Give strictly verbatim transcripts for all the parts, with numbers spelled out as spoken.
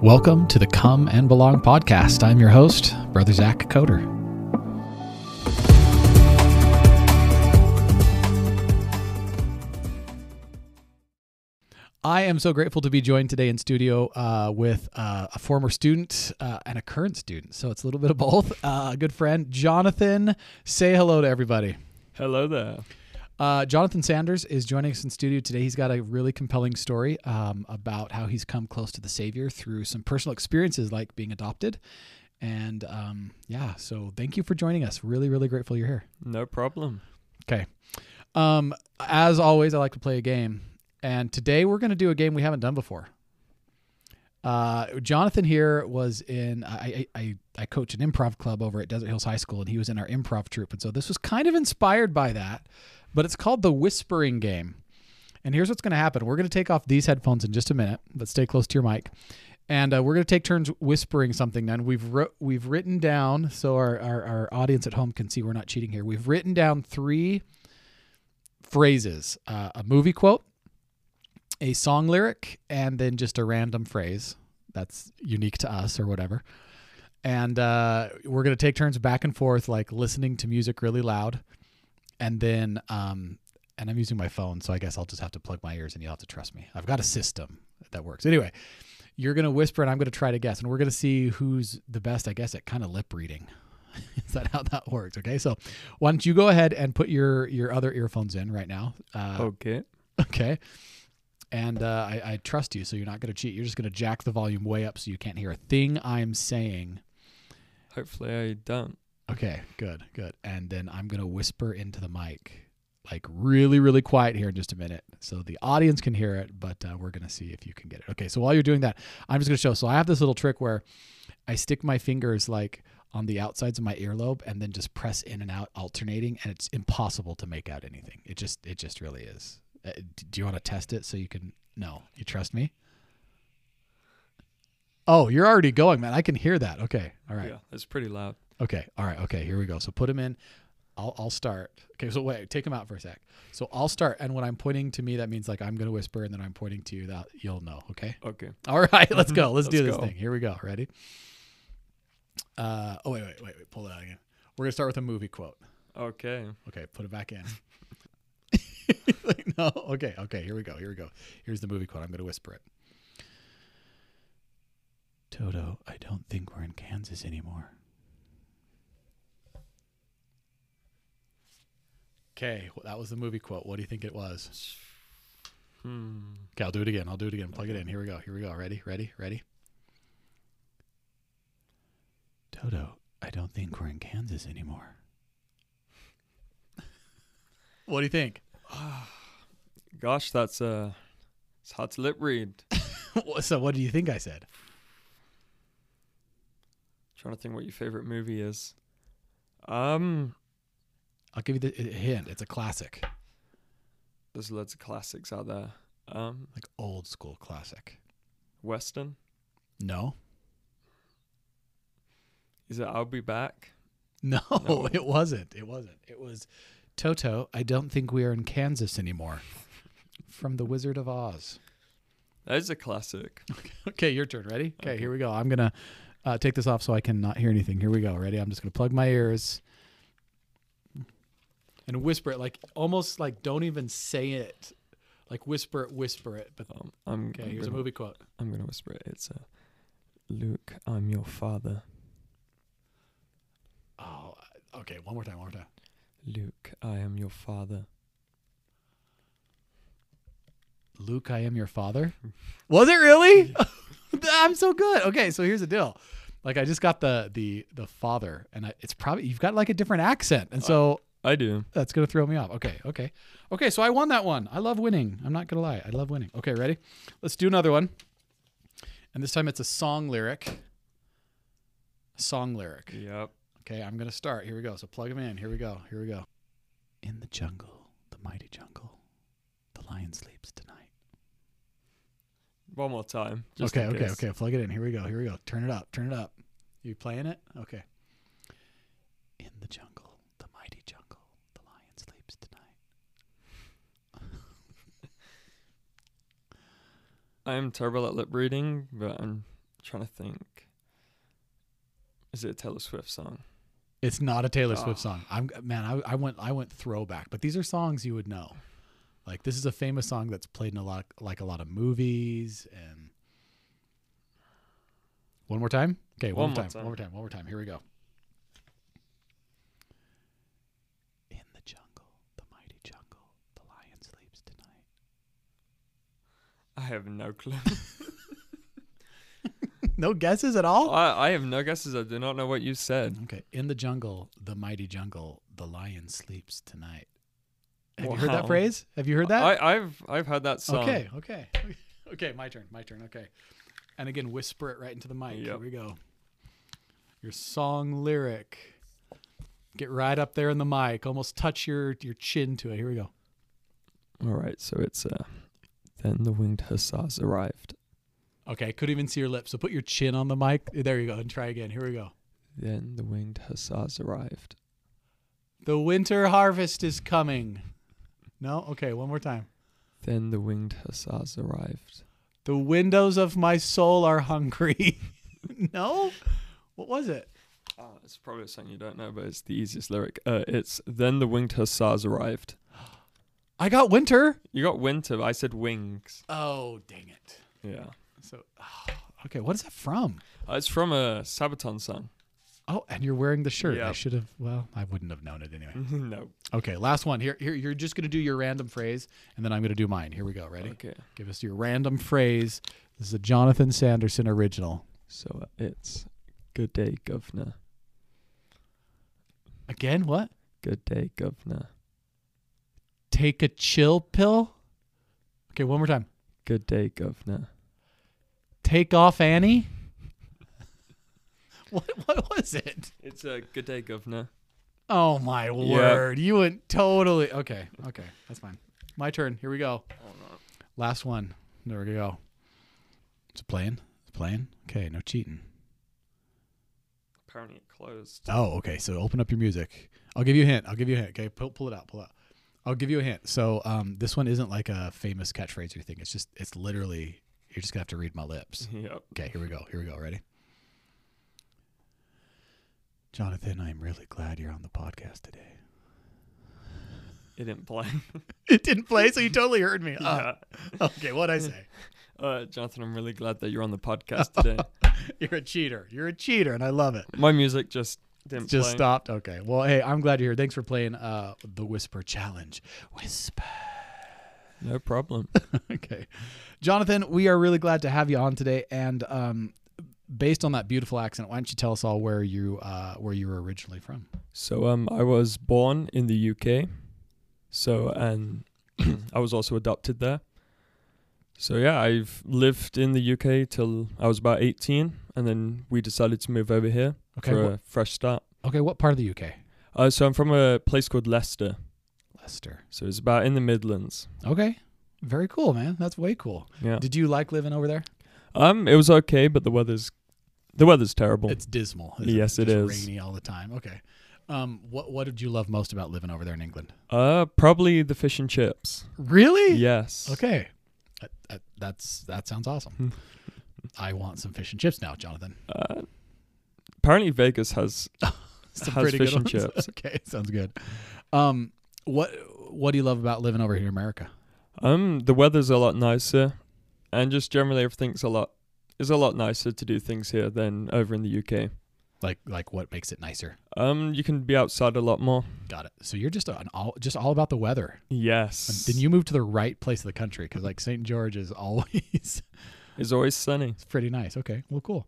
Welcome to the Come and Belong podcast. I'm your host, Brother Zach Coder. I am so grateful to be joined today in studio uh, with uh, a former student uh, and a current student. So it's a little bit of both. Uh, a good friend, Jonathan. Say hello to everybody. Hello there. Uh, Jonathan Sanders is joining us in studio today. He's got a really compelling story um, about how he's come close to the Savior through some personal experiences like being adopted. And um, yeah, so thank you for joining us. Really, really grateful you're here. No problem. Okay. Um, as always, I like to play a game. And today we're going to do a game we haven't done before. Uh, Jonathan here was in, I, I, I coach an improv club over at Desert Hills High School, and he was in our improv troupe. And so this was kind of inspired by that, but it's called the whispering game. And here's what's going to happen. We're going to take off these headphones in just a minute, but stay close to your mic. And uh, we're going to take turns whispering something. And we've wrote, we've written down, so our, our, our audience at home can see we're not cheating here. We've written down three phrases, uh, a movie quote, a song lyric, and then just a random phrase that's unique to us or whatever. And uh, we're going to take turns back and forth, like listening to music really loud. And then, um, and I'm using my phone, so I guess I'll just have to plug my ears and you'll have to trust me. I've got a system that works. Anyway, you're going to whisper and I'm going to try to guess. And we're going to see who's the best, I guess, at kind of lip reading. Is that how that works? Okay, so why don't you go ahead and put your, your other earphones in right now. Uh, okay. Okay. And uh, I, I trust you, so you're not going to cheat. You're just going to jack the volume way up so you can't hear a thing I'm saying. Hopefully I don't. Okay, good, good. And then I'm going to whisper into the mic, like really, really quiet here in just a minute so the audience can hear it, but uh, we're going to see if you can get it. Okay, so while you're doing that, I'm just going to show. So I have this little trick where I stick my fingers like on the outsides of my earlobe and then just press in and out alternating, and it's impossible to make out anything. It just, it just really is. Uh, do you want to test it so you can... No. You trust me? Oh, you're already going, man. I can hear that. Okay. All right. Yeah, it's pretty loud. Okay. All right. Okay. Here we go. So put him in. I'll, I'll start. Okay. So wait, take him out for a sec. So I'll start. And when I'm pointing to me, that means like I'm going to whisper and then I'm pointing to you that you'll know. Okay. Okay. All right. Let's go. Let's, let's do this go. thing. Here we go. Ready? Uh, oh, wait, wait, wait, wait. Pull it out again. We're going to start with a movie quote. Okay. Okay. Put it back in. Like, no. Okay. Okay. Here we go. Here we go. Here's the movie quote. I'm going to whisper it. Toto, I don't think we're in Kansas anymore. Okay. Well, that was the movie quote. What do you think it was? Hmm. Okay. I'll do it again. I'll do it again. Plug okay. it in. Here we go. Here we go. Ready? Ready? Ready? Toto, I don't think we're in Kansas anymore. What do you think? Gosh, that's uh, it's hard to lip read. So what do you think I said? I'm trying to think what your favorite movie is. Um, I'll give you the hint. It's a classic. There's loads of classics out there. Um, like old school classic. Western? No. Is it I'll Be Back? No, no. It wasn't. It wasn't. It was... Toto, I don't think we are in Kansas anymore. From The Wizard of Oz. That is a classic. Okay, okay, your turn. Ready? Okay, okay, here we go. I'm going to uh, take this off so I can not hear anything. Here we go. Ready? I'm just going to plug my ears and whisper it. Like, almost like don't even say it. Like, whisper it, whisper it. But um, I'm, okay, I'm here's gonna, a movie quote. I'm going to whisper it. It's uh, Luke, I'm your father. Oh, okay. One more time, one more time. Luke, I am your father. Luke, I am your father? Was it really? I'm so good. Okay, so here's the deal. Like, I just got the the the father, and I, it's probably, you've got like a different accent. And so I, I do. That's going to throw me off. Okay, okay. Okay, so I won that one. I love winning. I'm not going to lie. I love winning. Okay, ready? Let's do another one. And this time it's a song lyric. Song lyric. Yep. Okay, I'm going to start. Here we go. So plug them in. Here we go. Here we go. In the jungle, the mighty jungle, the lion sleeps tonight. One more time. Okay, okay, okay. Plug it in. Here we go. Here we go. Turn it up. Turn it up. You playing it? Okay. In the jungle, the mighty jungle, the lion sleeps tonight. I am terrible at lip reading, but I'm trying to think. Is it a Taylor Swift song? It's not a Taylor oh. Swift song. I'm man, I, I went I went throwback, but these are songs you would know. Like this is a famous song that's played in a lot like a lot of movies and one more time? Okay, one, one more time, time. One more time. One more time. Here we go. In the jungle, the mighty jungle, the lion sleeps tonight. I have no clue. No guesses at all? I, I have no guesses. I do not know what you said. Okay. In the jungle, the mighty jungle, the lion sleeps tonight. Have wow. you heard that phrase? Have you heard that? I, I've I've heard that song. Okay, okay. Okay, my turn, my turn, okay. And again, whisper it right into the mic. Yep. Here we go. Your song lyric. Get right up there in the mic. Almost touch your, your chin to it. Here we go. All right, so it's, uh, then the winged hussars arrived. Okay, I couldn't even see your lips, so put your chin on the mic. There you go, and try again. Here we go. Then the winged hussars arrived. The winter harvest is coming. No? Okay, one more time. Then the winged hussars arrived. The windows of my soul are hungry. No? What was it? Oh, it's probably something you don't know, but it's the easiest lyric. Uh, it's, then the winged hussars arrived. I got winter. You got winter. I said wings. Oh, dang it. Yeah. So, oh, okay, what is that from? Uh, it's from a Sabaton song. Oh, and you're wearing the shirt. Yep. I should have, well, I wouldn't have known it anyway. No. Okay, last one. Here, here, you're just going to do your random phrase, and then I'm going to do mine. Here we go. Ready? Okay. Give us your random phrase. This is a Jonathan Sanderson original. So uh, it's, good day, governor. Again, what? Good day, governor. Take a chill pill? Okay, one more time. Good day, governor. Take off Annie? What what was it? It's a good day, governor. Oh my yeah. word. You went totally okay, okay. That's fine. My turn. Here we go. Oh, no. Last one. There we go. It's playing. It's playing. Okay, no cheating. Apparently it closed. Oh, okay. So open up your music. I'll give you a hint. I'll give you a hint. Okay, pull pull it out, pull it out. I'll give you a hint. So um this one isn't like a famous catchphrase or thing. It's just it's literally you're just gonna have to read my lips. Yep. Okay, here we go. Here we go. Ready? Jonathan, I'm really glad you're on the podcast today. It didn't play. It didn't play, so you totally heard me. Yeah. Uh, okay, what'd I say? Uh, Jonathan, I'm really glad that you're on the podcast today. You're a cheater. You're a cheater, and I love it. My music just didn't just play. Stopped. Okay. Well, hey, I'm glad you're here. Thanks for playing uh, the Whisper Challenge. Whisper. No problem. Okay. Jonathan, we are really glad to have you on today, and um, based on that beautiful accent, why don't you tell us all where you uh, where you were originally from? So um, I was born in the U K, so and I was also adopted there. So yeah, I've lived in the U K till I was about eighteen, and then we decided to move over here okay, for a fresh start. Okay, what part of the U K? Uh, so I'm from a place called Leicester. Leicester. So it's about in the Midlands. Okay, very cool, man. That's way cool. Yeah. Did you like living over there? Um, it was okay, but the weather's The weather's terrible. It's dismal. Yes, it, it is. It's rainy all the time. Okay. Um, what what did you love most about living over there in England? Uh, probably the fish and chips. Really? Yes. Okay. That, that, that's, that sounds awesome. I want some fish and chips now, Jonathan. Uh, apparently Vegas has, some has pretty fish good and ones. Chips. Okay, sounds good. Um, what what do you love about living over here in America? Um, the weather's a lot nicer, and just generally everything's a lot It's a lot nicer to do things here than over in the U K. Like, like what makes it nicer? Um, you can be outside a lot more. Got it. So you're just an all, just all about the weather. Yes. And then you move to the right place of the country because, like, Saint George is always is always sunny. It's pretty nice. Okay. Well, cool.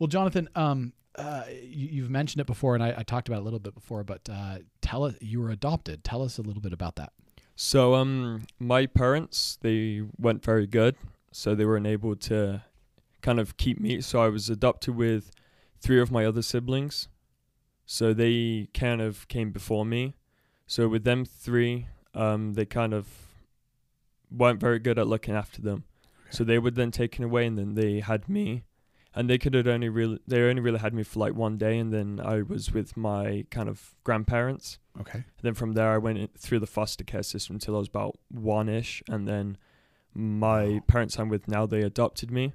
Well, Jonathan, um, uh, you, you've mentioned it before, and I, I talked about it a little bit before, but uh, tell us you were adopted. Tell us a little bit about that. So, um, my parents they weren't very good, so they were unable to kind of keep me, so I was adopted with three of my other siblings, so they kind of came before me. So with them three, um, they kind of weren't very good at looking after them, okay. So they were then taken away, and then they had me, and they could have only really they only really had me for like one day, and then I was with my kind of grandparents. Okay. And then from there, I went in through the foster care system until I was about one ish, and then my wow. parents I'm with now they adopted me.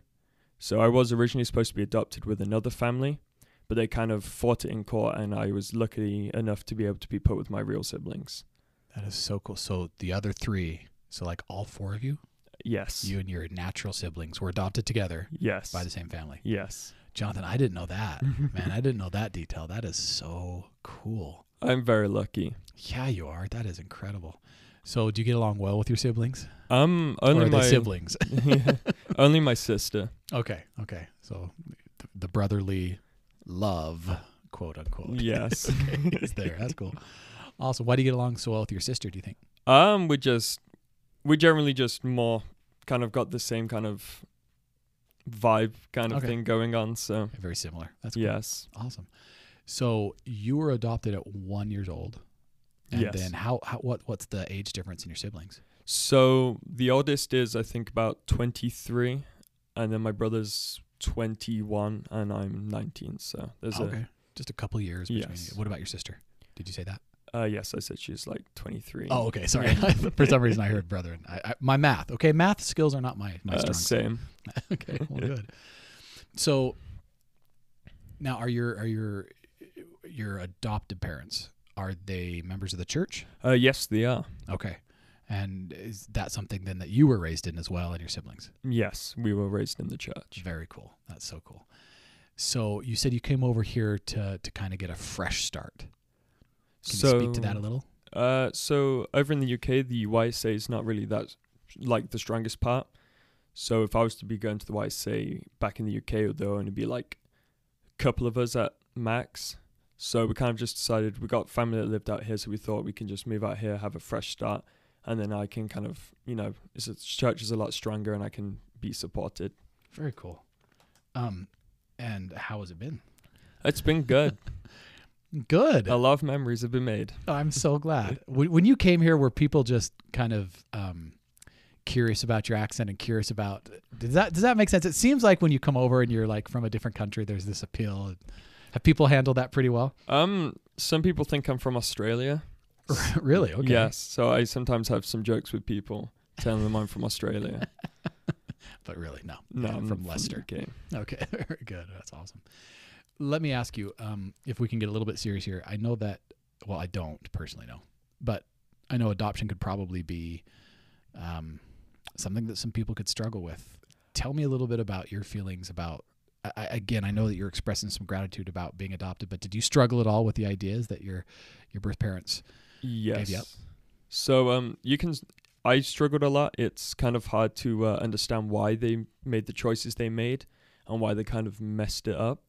So I was originally supposed to be adopted with another family, but they kind of fought it in court, and I was lucky enough to be able to be put with my real siblings. That is so cool. So the other three, so like all four of you? Yes. You and your natural siblings were adopted together. Yes. By the same family. Yes. Jonathan, I didn't know that. Man, I didn't know that detail. That is so cool. I'm very lucky. Yeah, you are. That is incredible. So do you get along well with your siblings? Um, only or are my they siblings. Yeah, only my sister. Okay. Okay. So th- the brotherly love, quote unquote. Yes. Okay, it's there. That's cool. Also, why do you get along so well with your sister, do you think? Um, we just, we generally just more kind of got the same kind of vibe kind of okay. thing going on. So very similar. That's cool. Yes. Awesome. So you were adopted at one years old. And yes. then how, how what what's the age difference in your siblings? So the oldest is, I think, about twenty-three, and then my brother's twenty-one, and I'm nineteen. So there's okay. a, just a couple years between yes. you. What about your sister? Did you say that? Uh, yes, I said she's like twenty-three. Oh, okay. Sorry. For some reason, I heard brother. And I, I, my math. Okay. Math skills are not my, my uh, strong same. Okay. Well, good. So now are your, are your, your adopted parents, are they members of the church? Uh, yes, they are. Okay. And is that something then that you were raised in as well and your siblings? Yes, we were raised in the church. Very cool. That's so cool. So you said you came over here to, to kind of get a fresh start. Can so, you speak to that a little? Uh, so over in the U K, the Y S A is not really that, like, the strongest part. So if I was to be going to the Y S A back in the U K, there would only be like a couple of us at max. So we kind of just decided, we got family that lived out here, so we thought we can just move out here, have a fresh start, and then I can kind of, you know, it's a, church is a lot stronger and I can be supported. Very cool. Um, and how has it been? It's been good. Good. A lot of memories have been made. I'm so glad. When you came here, were people just kind of um, curious about your accent and curious about, does that does that make sense? It seems like when you come over and you're like from a different country, there's this appeal. Have people handled that pretty well? Um, some people think I'm from Australia. Really? Okay. Yes. So I sometimes have some jokes with people telling them I'm from Australia. But really, no. No, I'm from Leicester. From okay. Okay. Very good. That's awesome. Let me ask you, um, if we can get a little bit serious here. I know that, well, I don't personally know, but I know adoption could probably be um, something that some people could struggle with. Tell me a little bit about your feelings about, I, again, I know that you're expressing some gratitude about being adopted, but did you struggle at all with the ideas that your your birth parents yes. gave you up? So um, you can, I struggled a lot. It's kind of hard to uh, understand why they made the choices they made and why they kind of messed it up.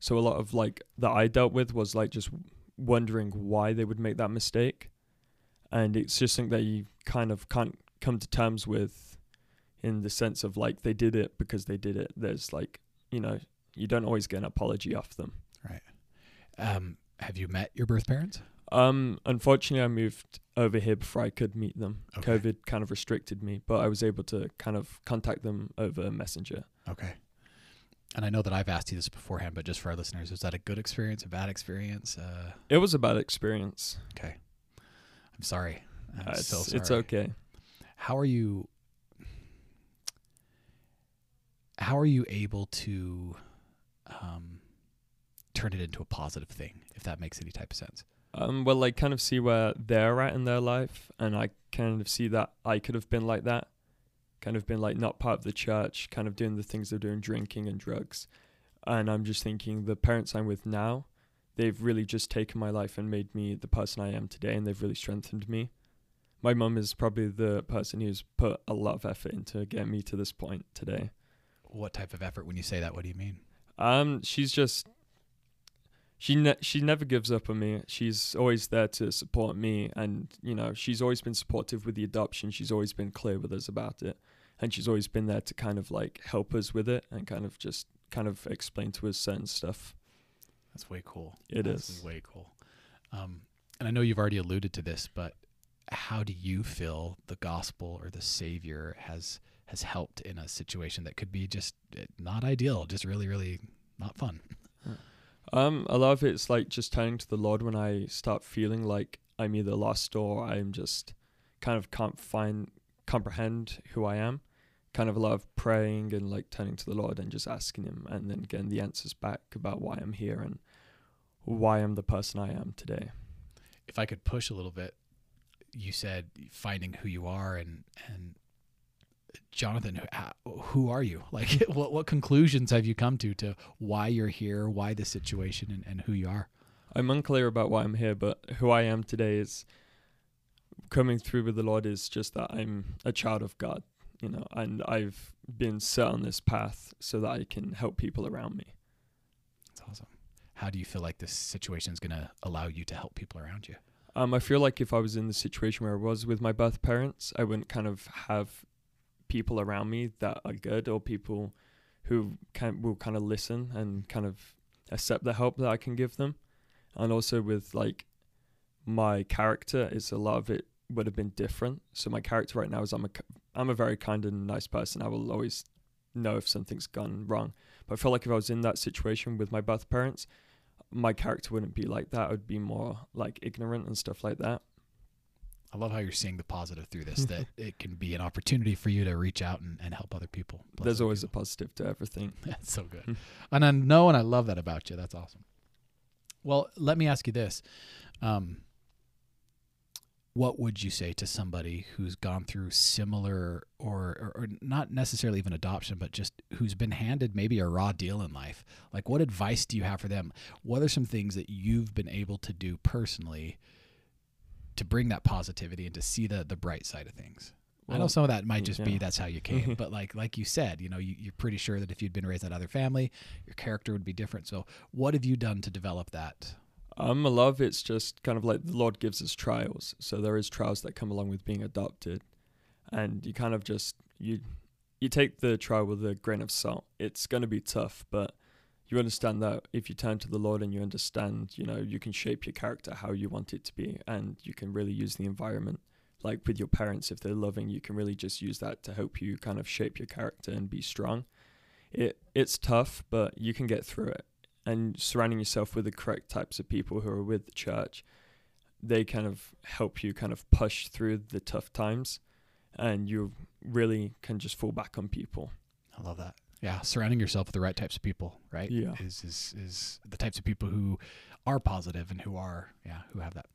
So a lot of like that I dealt with was like just wondering why they would make that mistake. And it's just something that you kind of can't come to terms with, in the sense of like they did it because they did it. There's like, you know, you don't always get an apology off them. Right. Um, have you met your birth parents? Um, unfortunately, I moved over here before I could meet them. Okay. COVID kind of restricted me, but I was able to kind of contact them over Messenger. Okay. And I know that I've asked you this beforehand, but just for our listeners, was that a good experience, a bad experience? Uh, it was a bad experience. Okay. I'm sorry. I'm uh, it's, so sorry. It's okay. How are you, how are you able to um, turn it into a positive thing, if that makes any type of sense? Um, well, I kind of see where they're at in their life, and I kind of see that I could have been like that. Kind of been like not part of the church, kind of doing the things they're doing, drinking and drugs. And I'm just thinking the parents I'm with now, they've really just taken my life and made me the person I am today, and they've really strengthened me. My mum is probably the person who's put a lot of effort into getting me to this point today. What type of effort when you say that? What do you mean? Um, she's just, she ne- she never gives up on me. She's always there to support me, and you know, she's always been supportive with the adoption. She's always been clear with us about it. And she's always been there to kind of like help us with it and kind of just kind of explain to us certain stuff. That's way cool. It That's is. way cool. Um, and I know you've already alluded to this, but how do you feel the gospel or the Savior has has helped in a situation that could be just not ideal, just really, really not fun? Um, a lot of it's like just turning to the Lord when I start feeling like I'm either lost or I'm just kind of can't find, comprehend who I am. kind of love praying and like turning to the Lord and just asking him, and then getting the answers back about why I'm here and why I'm the person I am today. If I could push a little bit, you said finding who you are, and and Jonathan, who are you? Like, what what conclusions have you come to to why you're here, why this situation, and, and who you are? I'm unclear about why I'm here, but who I am today is coming through with the Lord is just that I'm a child of God, you know, and I've been set on this path so that I can help people around me. That's awesome. How do you feel like this situation is going to allow you to help people around you? Um, I feel like if I was in the situation where I was with my birth parents, I wouldn't kind of have people around me that are good, or people who can will kind of listen and kind of accept the help that I can give them. And also with like my character, is a lot of it would have been different. So my character right now is I'm a I'm a very kind and nice person. I will always know if something's gone wrong. But I feel like if I was in that situation with my birth parents, my character wouldn't be like that. I would be more like ignorant and stuff like that. I love how you're seeing the positive through this, that it can be an opportunity for you to reach out and, and help other people. There's always people. A positive to everything. That's so good. And I know, and I love that about you. That's awesome. Well, let me ask you this. Um, what would you say to somebody who's gone through similar, or, or, or not necessarily even adoption, but just who's been handed maybe a raw deal in life? Like, what advice do you have for them? What are some things that you've been able to do personally to bring that positivity and to see the the bright side of things? Well, I know some of that might just yeah. be that's how you came, but like like you said, you know, you, you're pretty sure that if you'd been raised in another family, your character would be different. So what have you done to develop that? Um, I love it's just kind of like the Lord gives us trials. So there is trials that come along with being adopted, and you kind of just, you you take the trial with a grain of salt. It's going to be tough, but you understand that if you turn to the Lord and you understand, you know, you can shape your character how you want it to be, and you can really use the environment. Like with your parents, if they're loving, you can really just use that to help you kind of shape your character and be strong. It It's tough, but you can get through it. And surrounding yourself with the correct types of people who are with the church, they kind of help you kind of push through the tough times, and you really can just fall back on people. I love that. Yeah, surrounding yourself with the right types of people, right? Yeah. Is, is is the types of people who are positive and who are, yeah, who have that.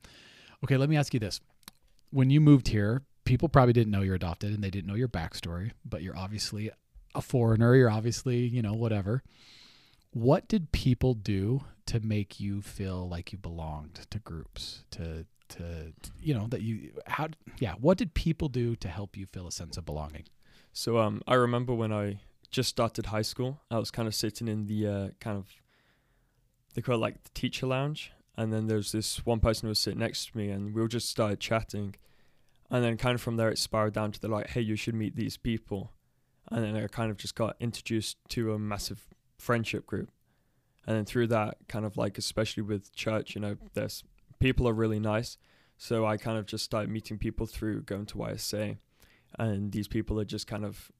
Okay, let me ask you this. When you moved here, people probably didn't know you're adopted and they didn't know your backstory, but you're obviously a foreigner, you're obviously, you know, whatever. What did people do to make you feel like you belonged to groups, to, to you know, that you, how, yeah, what did people do to help you feel a sense of belonging? So um, I remember when I just started high school, I was kind of sitting in the uh, kind of, they call it like the teacher lounge. And then there's this one person who was sitting next to me, and we all just started chatting. And then kind of from there, it spiraled down to the like, hey, you should meet these people. And then I kind of just got introduced to a massive friendship group. And then through that, kind of like, especially with church, you know, there's people are really nice. So I kind of just started meeting people through going to Y S A. And these people are just kind of,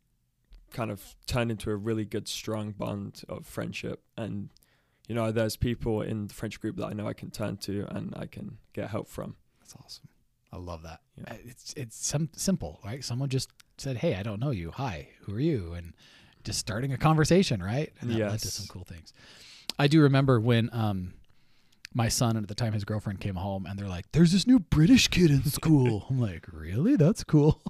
kind of turned into a really good strong bond of friendship, and you know there's people in the friendship group that I know I can turn to and I can get help from. That's awesome. I love that. Yeah. It's it's some simple, right? Someone just said, "Hey, I don't know you. Hi, who are you?" And just starting a conversation, right? And that yes. led to some cool things. I do remember when um my son and at the time his girlfriend came home, and they're like, "There's this new British kid in school." I'm like, "Really? That's cool."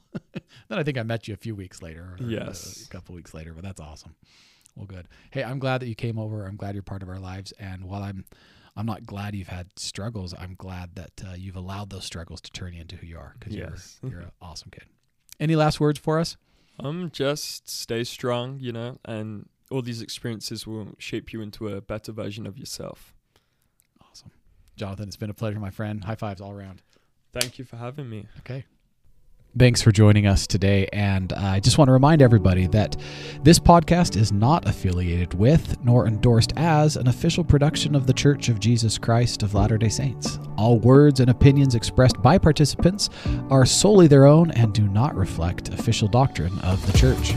Then I think I met you a few weeks later. Or yes. A couple weeks later, but that's awesome. Well, good. Hey, I'm glad that you came over. I'm glad you're part of our lives. And while I'm, I'm not glad you've had struggles, I'm glad that uh, you've allowed those struggles to turn you into who you are. Cause yes. you're, you're an awesome kid. Any last words for us? Um, just stay strong, you know, and all these experiences will shape you into a better version of yourself. Awesome. Jonathan, it's been a pleasure, my friend. High fives all around. Thank you for having me. Okay. Thanks for joining us today, and I just want to remind everybody that this podcast is not affiliated with nor endorsed as an official production of the Church of Jesus Christ of Latter-day Saints. All words and opinions expressed by participants are solely their own and do not reflect official doctrine of the Church.